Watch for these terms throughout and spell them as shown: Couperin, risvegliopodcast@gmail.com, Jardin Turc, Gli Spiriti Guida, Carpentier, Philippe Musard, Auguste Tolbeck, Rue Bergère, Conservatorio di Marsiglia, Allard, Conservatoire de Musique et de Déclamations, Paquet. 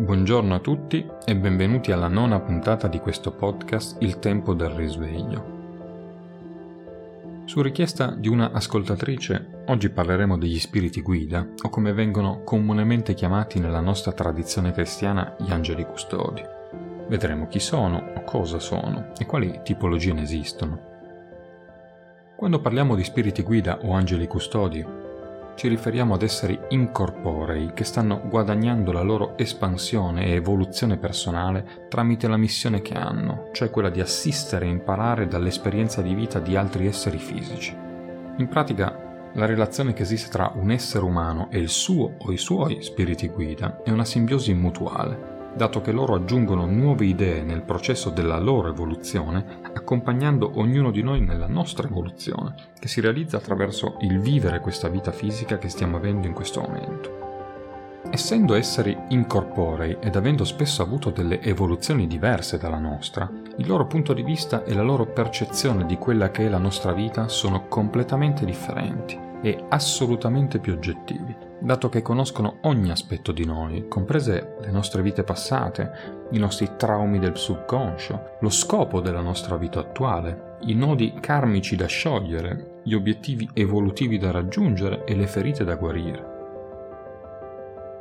Buongiorno a tutti e benvenuti alla 9ª puntata di questo podcast Il tempo del risveglio. Su richiesta di una ascoltatrice, oggi parleremo degli spiriti guida, o come vengono comunemente chiamati nella nostra tradizione cristiana gli angeli custodi. Vedremo chi sono o cosa sono e quali tipologie ne esistono. Quando parliamo di spiriti guida o angeli custodi, ci riferiamo ad esseri incorporei che stanno guadagnando la loro espansione e evoluzione personale tramite la missione che hanno, cioè quella di assistere e imparare dall'esperienza di vita di altri esseri fisici. In pratica, la relazione che esiste tra un essere umano e il suo o i suoi spiriti guida è una simbiosi mutuale, dato che loro aggiungono nuove idee nel processo della loro evoluzione, accompagnando ognuno di noi nella nostra evoluzione, che si realizza attraverso il vivere questa vita fisica che stiamo avendo in questo momento. Essendo esseri incorporei ed avendo spesso avuto delle evoluzioni diverse dalla nostra, il loro punto di vista e la loro percezione di quella che è la nostra vita sono completamente differenti e assolutamente più oggettivi, dato che conoscono ogni aspetto di noi, comprese le nostre vite passate, i nostri traumi del subconscio, lo scopo della nostra vita attuale, i nodi karmici da sciogliere, gli obiettivi evolutivi da raggiungere e le ferite da guarire.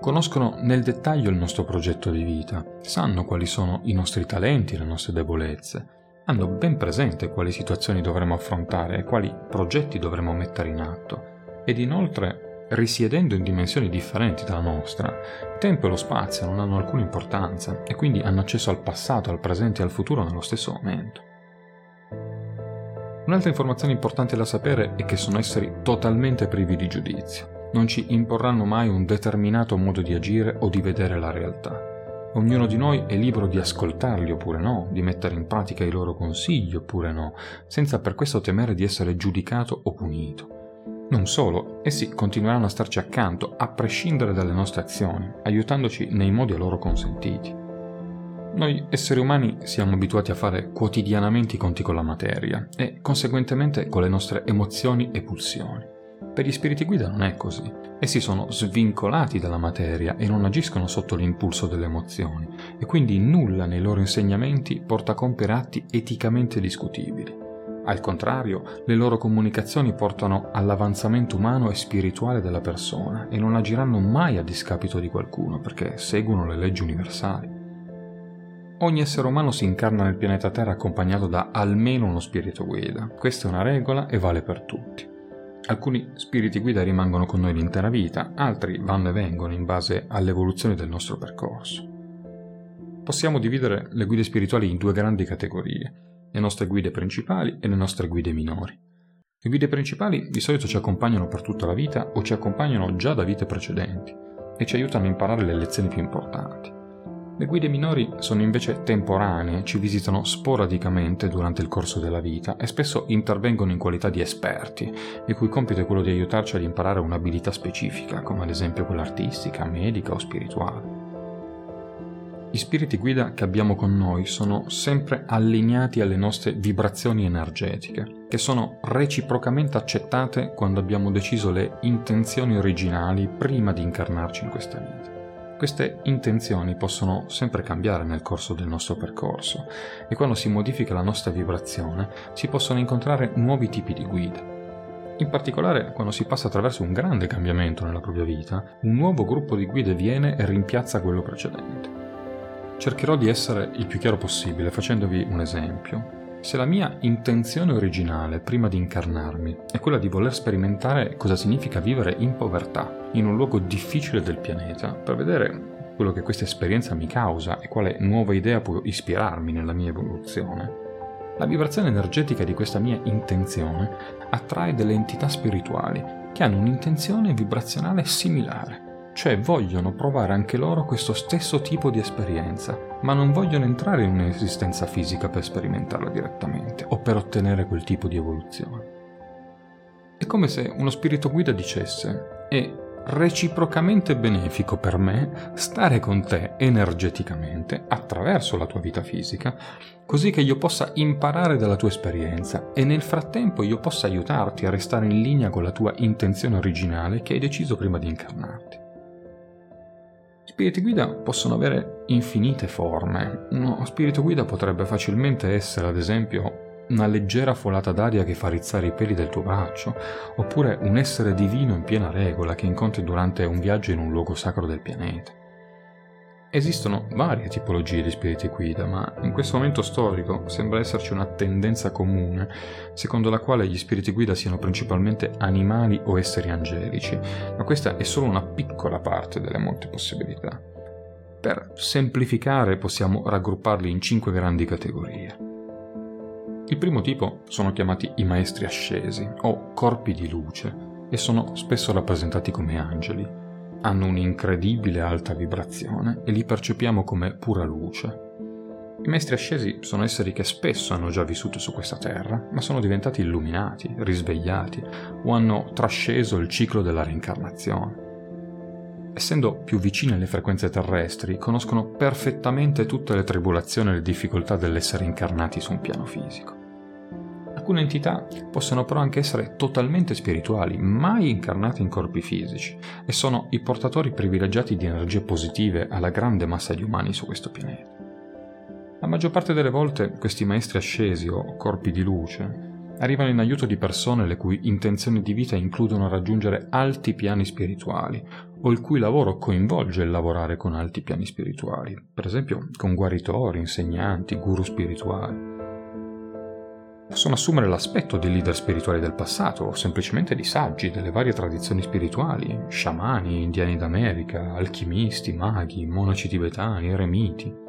Conoscono nel dettaglio il nostro progetto di vita, sanno quali sono i nostri talenti, le nostre debolezze, hanno ben presente quali situazioni dovremo affrontare e quali progetti dovremo mettere in atto, ed inoltre, risiedendo in dimensioni differenti dalla nostra, il tempo e lo spazio non hanno alcuna importanza e quindi hanno accesso al passato, al presente e al futuro nello stesso momento. Un'altra informazione importante da sapere è che sono esseri totalmente privi di giudizio. Non ci imporranno mai un determinato modo di agire o di vedere la realtà. Ognuno di noi è libero di ascoltarli oppure no, di mettere in pratica i loro consigli oppure no, senza per questo temere di essere giudicato o punito. Non solo, essi continueranno a starci accanto, a prescindere dalle nostre azioni, aiutandoci nei modi a loro consentiti. Noi esseri umani siamo abituati a fare quotidianamente i conti con la materia e, conseguentemente, con le nostre emozioni e pulsioni. Per gli spiriti guida non è così. Essi sono svincolati dalla materia e non agiscono sotto l'impulso delle emozioni, e quindi nulla nei loro insegnamenti porta a compiere atti eticamente discutibili. Al contrario, le loro comunicazioni portano all'avanzamento umano e spirituale della persona e non agiranno mai a discapito di qualcuno perché seguono le leggi universali. Ogni essere umano si incarna nel pianeta Terra accompagnato da almeno uno spirito guida. Questa è una regola e vale per tutti. Alcuni spiriti guida rimangono con noi l'intera vita, altri vanno e vengono in base all'evoluzione del nostro percorso. Possiamo dividere le guide spirituali in due grandi categorie: le nostre guide principali e le nostre guide minori. Le guide principali di solito ci accompagnano per tutta la vita o ci accompagnano già da vite precedenti e ci aiutano a imparare le lezioni più importanti. Le guide minori sono invece temporanee, ci visitano sporadicamente durante il corso della vita e spesso intervengono in qualità di esperti, il cui compito è quello di aiutarci ad imparare un'abilità specifica, come ad esempio quella artistica, medica o spirituale. Gli spiriti guida che abbiamo con noi sono sempre allineati alle nostre vibrazioni energetiche, che sono reciprocamente accettate quando abbiamo deciso le intenzioni originali prima di incarnarci in questa vita. Queste intenzioni possono sempre cambiare nel corso del nostro percorso e quando si modifica la nostra vibrazione si possono incontrare nuovi tipi di guida. In particolare, quando si passa attraverso un grande cambiamento nella propria vita, un nuovo gruppo di guide viene e rimpiazza quello precedente. Cercherò di essere il più chiaro possibile facendovi un esempio. Se la mia intenzione originale prima di incarnarmi è quella di voler sperimentare cosa significa vivere in povertà, in un luogo difficile del pianeta, per vedere quello che questa esperienza mi causa e quale nuova idea può ispirarmi nella mia evoluzione, la vibrazione energetica di questa mia intenzione attrae delle entità spirituali che hanno un'intenzione vibrazionale similare. Cioè vogliono provare anche loro questo stesso tipo di esperienza, ma non vogliono entrare in un'esistenza fisica per sperimentarla direttamente o per ottenere quel tipo di evoluzione. È come se uno spirito guida dicesse: è reciprocamente benefico per me stare con te energeticamente attraverso la tua vita fisica, così che io possa imparare dalla tua esperienza e nel frattempo io possa aiutarti a restare in linea con la tua intenzione originale che hai deciso prima di incarnarti. Spiriti guida possono avere infinite forme. Uno spirito guida potrebbe facilmente essere, ad esempio, una leggera folata d'aria che fa rizzare i peli del tuo braccio, oppure un essere divino in piena regola che incontri durante un viaggio in un luogo sacro del pianeta. Esistono varie tipologie di spiriti guida, ma in questo momento storico sembra esserci una tendenza comune, secondo la quale gli spiriti guida siano principalmente animali o esseri angelici, ma questa è solo una piccola parte delle molte possibilità. Per semplificare possiamo raggrupparli in 5 grandi categorie. Il primo tipo sono chiamati i maestri ascesi, o corpi di luce, e sono spesso rappresentati come angeli. Hanno un'incredibile alta vibrazione e li percepiamo come pura luce. I maestri ascesi sono esseri che spesso hanno già vissuto su questa terra, ma sono diventati illuminati, risvegliati, o hanno trasceso il ciclo della reincarnazione. Essendo più vicine alle frequenze terrestri, conoscono perfettamente tutte le tribolazioni e le difficoltà dell'essere incarnati su un piano fisico. Alcune entità possono però anche essere totalmente spirituali, mai incarnate in corpi fisici, e sono i portatori privilegiati di energie positive alla grande massa di umani su questo pianeta. La maggior parte delle volte questi maestri ascesi o corpi di luce arrivano in aiuto di persone le cui intenzioni di vita includono raggiungere alti piani spirituali, o il cui lavoro coinvolge il lavorare con alti piani spirituali, per esempio con guaritori, insegnanti, guru spirituali. Possono assumere l'aspetto di leader spirituali del passato, o semplicemente di saggi delle varie tradizioni spirituali, sciamani, indiani d'America, alchimisti, maghi, monaci tibetani, eremiti.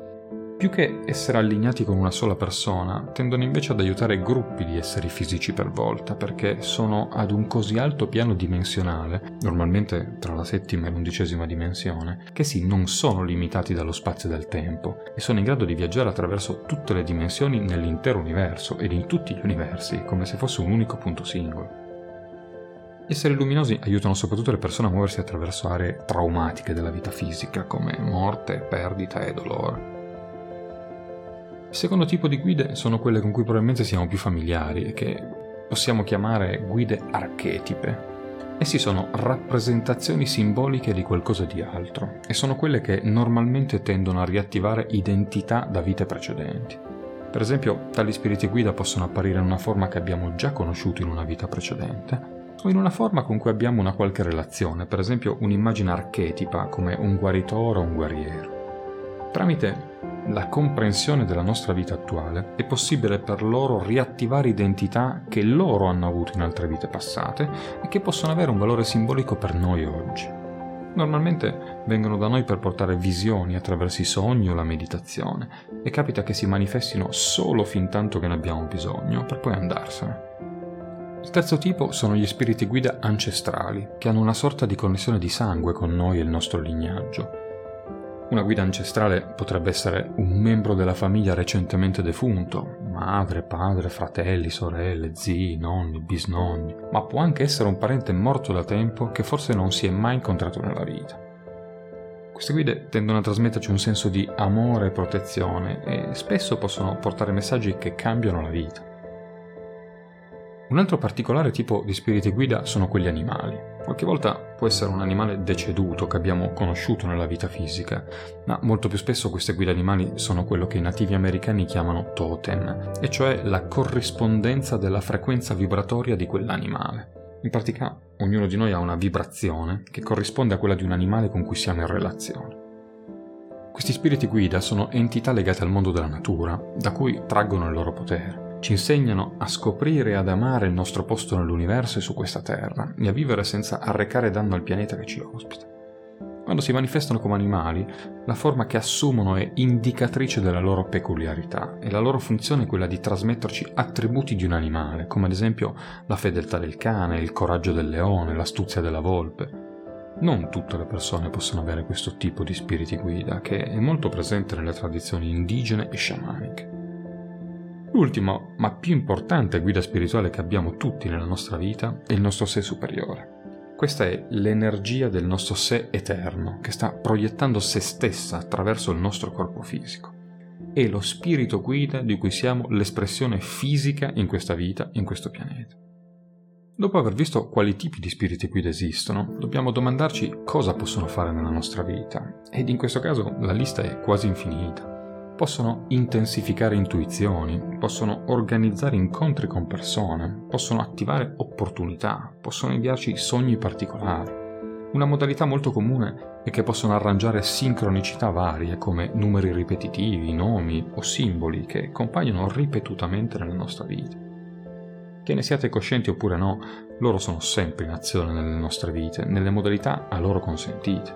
Più che essere allineati con una sola persona, tendono invece ad aiutare gruppi di esseri fisici per volta, perché sono ad un così alto piano dimensionale, normalmente tra la 7ª e l'11ª dimensione, che non sono limitati dallo spazio e dal tempo, e sono in grado di viaggiare attraverso tutte le dimensioni nell'intero universo ed in tutti gli universi, come se fosse un unico punto singolo. Gli esseri luminosi aiutano soprattutto le persone a muoversi attraverso aree traumatiche della vita fisica, come morte, perdita e dolore. Il secondo tipo di guide sono quelle con cui probabilmente siamo più familiari e che possiamo chiamare guide archetipe. Essi sono rappresentazioni simboliche di qualcosa di altro e sono quelle che normalmente tendono a riattivare identità da vite precedenti. Per esempio, tali spiriti guida possono apparire in una forma che abbiamo già conosciuto in una vita precedente, o in una forma con cui abbiamo una qualche relazione, per esempio un'immagine archetipa come un guaritore o un guerriero. Tramite la comprensione della nostra vita attuale è possibile per loro riattivare identità che loro hanno avuto in altre vite passate e che possono avere un valore simbolico per noi oggi. Normalmente vengono da noi per portare visioni attraverso i sogni o la meditazione, e capita che si manifestino solo fin tanto che ne abbiamo bisogno, per poi andarsene. Il terzo tipo sono gli spiriti guida ancestrali, che hanno una sorta di connessione di sangue con noi e il nostro lignaggio. Una guida ancestrale potrebbe essere un membro della famiglia recentemente defunto, madre, padre, fratelli, sorelle, zii, nonni, bisnonni, ma può anche essere un parente morto da tempo che forse non si è mai incontrato nella vita. Queste guide tendono a trasmetterci un senso di amore e protezione e spesso possono portare messaggi che cambiano la vita. Un altro particolare tipo di spiriti guida sono quelli animali. Qualche volta può essere un animale deceduto che abbiamo conosciuto nella vita fisica, ma molto più spesso queste guide animali sono quello che i nativi americani chiamano totem, e cioè la corrispondenza della frequenza vibratoria di quell'animale. In pratica, ognuno di noi ha una vibrazione che corrisponde a quella di un animale con cui siamo in relazione. Questi spiriti guida sono entità legate al mondo della natura, da cui traggono il loro potere. Ci insegnano a scoprire e ad amare il nostro posto nell'universo e su questa terra, e a vivere senza arrecare danno al pianeta che ci ospita. Quando si manifestano come animali, la forma che assumono è indicatrice della loro peculiarità, e la loro funzione è quella di trasmetterci attributi di un animale, come ad esempio la fedeltà del cane, il coraggio del leone, l'astuzia della volpe. Non tutte le persone possono avere questo tipo di spiriti guida, che è molto presente nelle tradizioni indigene e sciamaniche. L'ultima, ma più importante guida spirituale che abbiamo tutti nella nostra vita è il nostro sé superiore. Questa è l'energia del nostro sé eterno, che sta proiettando se stessa attraverso il nostro corpo fisico. È lo spirito guida di cui siamo l'espressione fisica in questa vita, in questo pianeta. Dopo aver visto quali tipi di spiriti guida esistono, dobbiamo domandarci cosa possono fare nella nostra vita, ed in questo caso la lista è quasi infinita. Possono intensificare intuizioni, possono organizzare incontri con persone, possono attivare opportunità, possono inviarci sogni particolari. Una modalità molto comune è che possono arrangiare sincronicità varie come numeri ripetitivi, nomi o simboli che compaiono ripetutamente nella nostra vita. Che ne siate coscienti oppure no, loro sono sempre in azione nelle nostre vite, nelle modalità a loro consentite.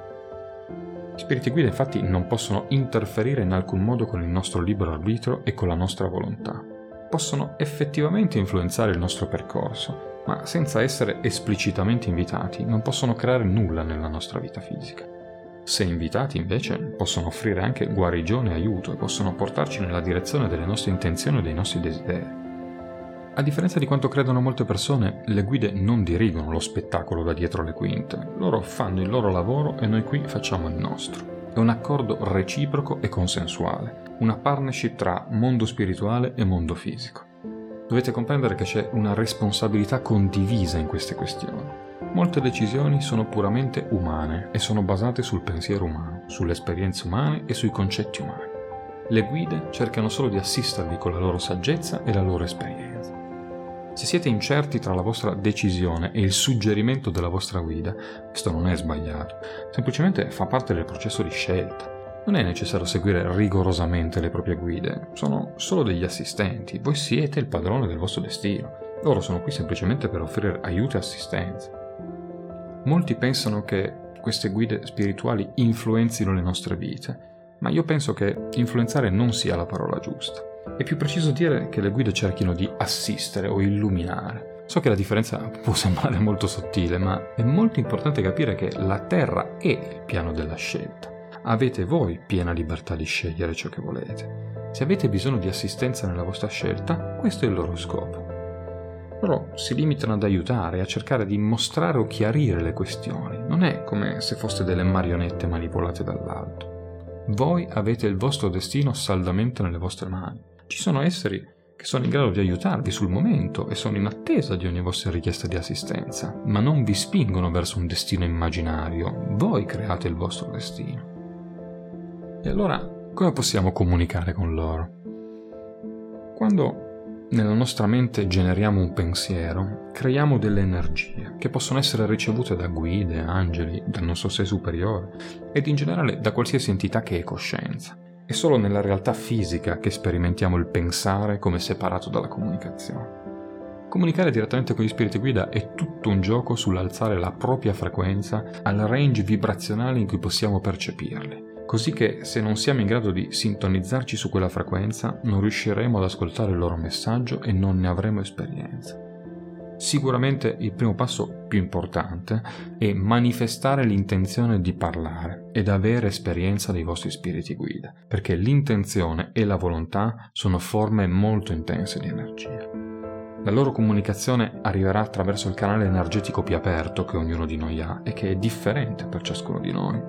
Gli spiriti guida infatti non possono interferire in alcun modo con il nostro libero arbitrio e con la nostra volontà. Possono effettivamente influenzare il nostro percorso, ma senza essere esplicitamente invitati non possono creare nulla nella nostra vita fisica. Se invitati invece possono offrire anche guarigione e aiuto e possono portarci nella direzione delle nostre intenzioni e dei nostri desideri. A differenza di quanto credono molte persone, le guide non dirigono lo spettacolo da dietro le quinte. Loro fanno il loro lavoro e noi qui facciamo il nostro. È un accordo reciproco e consensuale, una partnership tra mondo spirituale e mondo fisico. Dovete comprendere che c'è una responsabilità condivisa in queste questioni. Molte decisioni sono puramente umane e sono basate sul pensiero umano, sulle esperienze umane e sui concetti umani. Le guide cercano solo di assistervi con la loro saggezza e la loro esperienza. Se siete incerti tra la vostra decisione e il suggerimento della vostra guida, questo non è sbagliato, semplicemente fa parte del processo di scelta. Non è necessario seguire rigorosamente le proprie guide, sono solo degli assistenti, voi siete il padrone del vostro destino, loro sono qui semplicemente per offrire aiuto e assistenza. Molti pensano che queste guide spirituali influenzino le nostre vite, ma io penso che influenzare non sia la parola giusta. È più preciso dire che le guide cerchino di assistere o illuminare. So che la differenza può sembrare molto sottile, ma è molto importante capire che la Terra è il piano della scelta. Avete voi piena libertà di scegliere ciò che volete. Se avete bisogno di assistenza nella vostra scelta, questo è il loro scopo. Loro si limitano ad aiutare, a cercare di mostrare o chiarire le questioni. Non è come se foste delle marionette manipolate dall'alto. Voi avete il vostro destino saldamente nelle vostre mani. Ci sono esseri che sono in grado di aiutarvi sul momento e sono in attesa di ogni vostra richiesta di assistenza, ma non vi spingono verso un destino immaginario. Voi create il vostro destino. E allora, come possiamo comunicare con loro? Quando nella nostra mente generiamo un pensiero, creiamo delle energie che possono essere ricevute da guide, angeli, dal nostro sé superiore ed in generale da qualsiasi entità che è coscienza. È solo nella realtà fisica che sperimentiamo il pensare come separato dalla comunicazione. Comunicare direttamente con gli spiriti guida è tutto un gioco sull'alzare la propria frequenza al range vibrazionale in cui possiamo percepirli. Così che se non siamo in grado di sintonizzarci su quella frequenza, non riusciremo ad ascoltare il loro messaggio e non ne avremo esperienza. Sicuramente il primo passo più importante è manifestare l'intenzione di parlare ed avere esperienza dei vostri spiriti guida, perché l'intenzione e la volontà sono forme molto intense di energia. La loro comunicazione arriverà attraverso il canale energetico più aperto che ognuno di noi ha e che è differente per ciascuno di noi.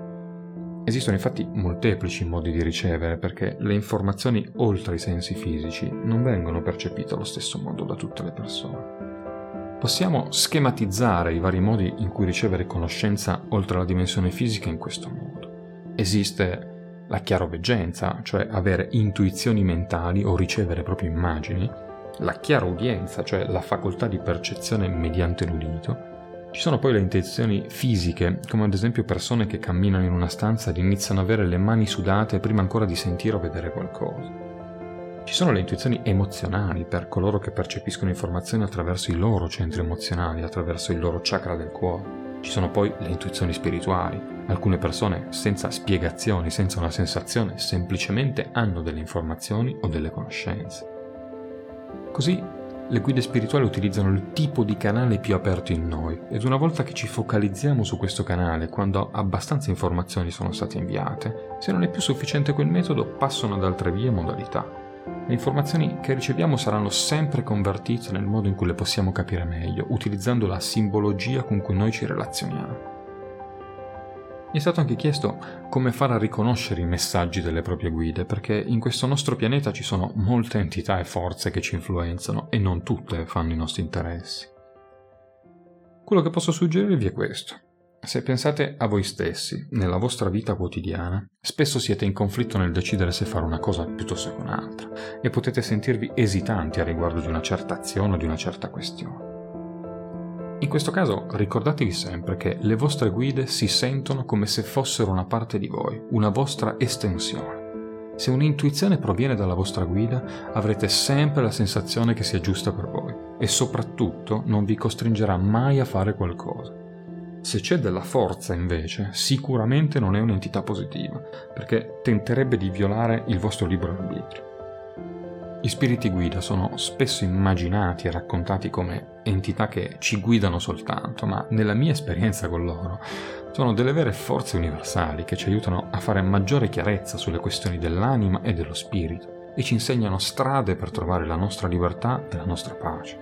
Esistono infatti molteplici modi di ricevere, perché le informazioni oltre i sensi fisici non vengono percepite allo stesso modo da tutte le persone. Possiamo schematizzare i vari modi in cui ricevere conoscenza oltre la dimensione fisica in questo modo. Esiste la chiaroveggenza, cioè avere intuizioni mentali o ricevere proprie immagini, la chiaroudienza, cioè la facoltà di percezione mediante l'udito. Ci sono poi le intenzioni fisiche, come ad esempio persone che camminano in una stanza ed iniziano ad avere le mani sudate prima ancora di sentire o vedere qualcosa. Ci sono le intuizioni emozionali per coloro che percepiscono informazioni attraverso i loro centri emozionali, attraverso il loro chakra del cuore. Ci sono poi le intuizioni spirituali. Alcune persone senza spiegazioni, senza una sensazione, semplicemente hanno delle informazioni o delle conoscenze. Così le guide spirituali utilizzano il tipo di canale più aperto in noi ed una volta che ci focalizziamo su questo canale, quando abbastanza informazioni sono state inviate, se non è più sufficiente quel metodo, passano ad altre vie e modalità. Le informazioni che riceviamo saranno sempre convertite nel modo in cui le possiamo capire meglio, utilizzando la simbologia con cui noi ci relazioniamo. Mi è stato anche chiesto come fare a riconoscere i messaggi delle proprie guide, perché in questo nostro pianeta ci sono molte entità e forze che ci influenzano e non tutte fanno i nostri interessi. Quello che posso suggerirvi è questo. Se pensate a voi stessi, nella vostra vita quotidiana, spesso siete in conflitto nel decidere se fare una cosa piuttosto che un'altra e potete sentirvi esitanti a riguardo di una certa azione o di una certa questione. In questo caso ricordatevi sempre che le vostre guide si sentono come se fossero una parte di voi, una vostra estensione. Se un'intuizione proviene dalla vostra guida, avrete sempre la sensazione che sia giusta per voi e soprattutto non vi costringerà mai a fare qualcosa. Se c'è della forza, invece, sicuramente non è un'entità positiva, perché tenterebbe di violare il vostro libero arbitrio. Gli spiriti guida sono spesso immaginati e raccontati come entità che ci guidano soltanto, ma nella mia esperienza con loro sono delle vere forze universali che ci aiutano a fare maggiore chiarezza sulle questioni dell'anima e dello spirito e ci insegnano strade per trovare la nostra libertà e la nostra pace.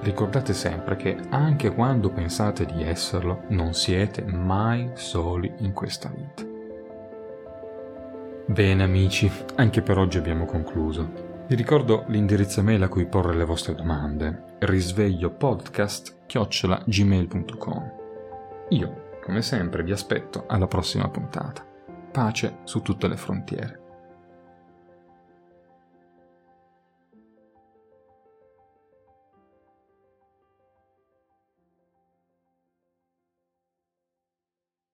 Ricordate sempre che anche quando pensate di esserlo, non siete mai soli in questa vita. Bene amici, anche per oggi abbiamo concluso. Vi ricordo l'indirizzo mail a cui porre le vostre domande: risvegliopodcast@gmail.com. Io, come sempre, vi aspetto alla prossima puntata. Pace su tutte le frontiere.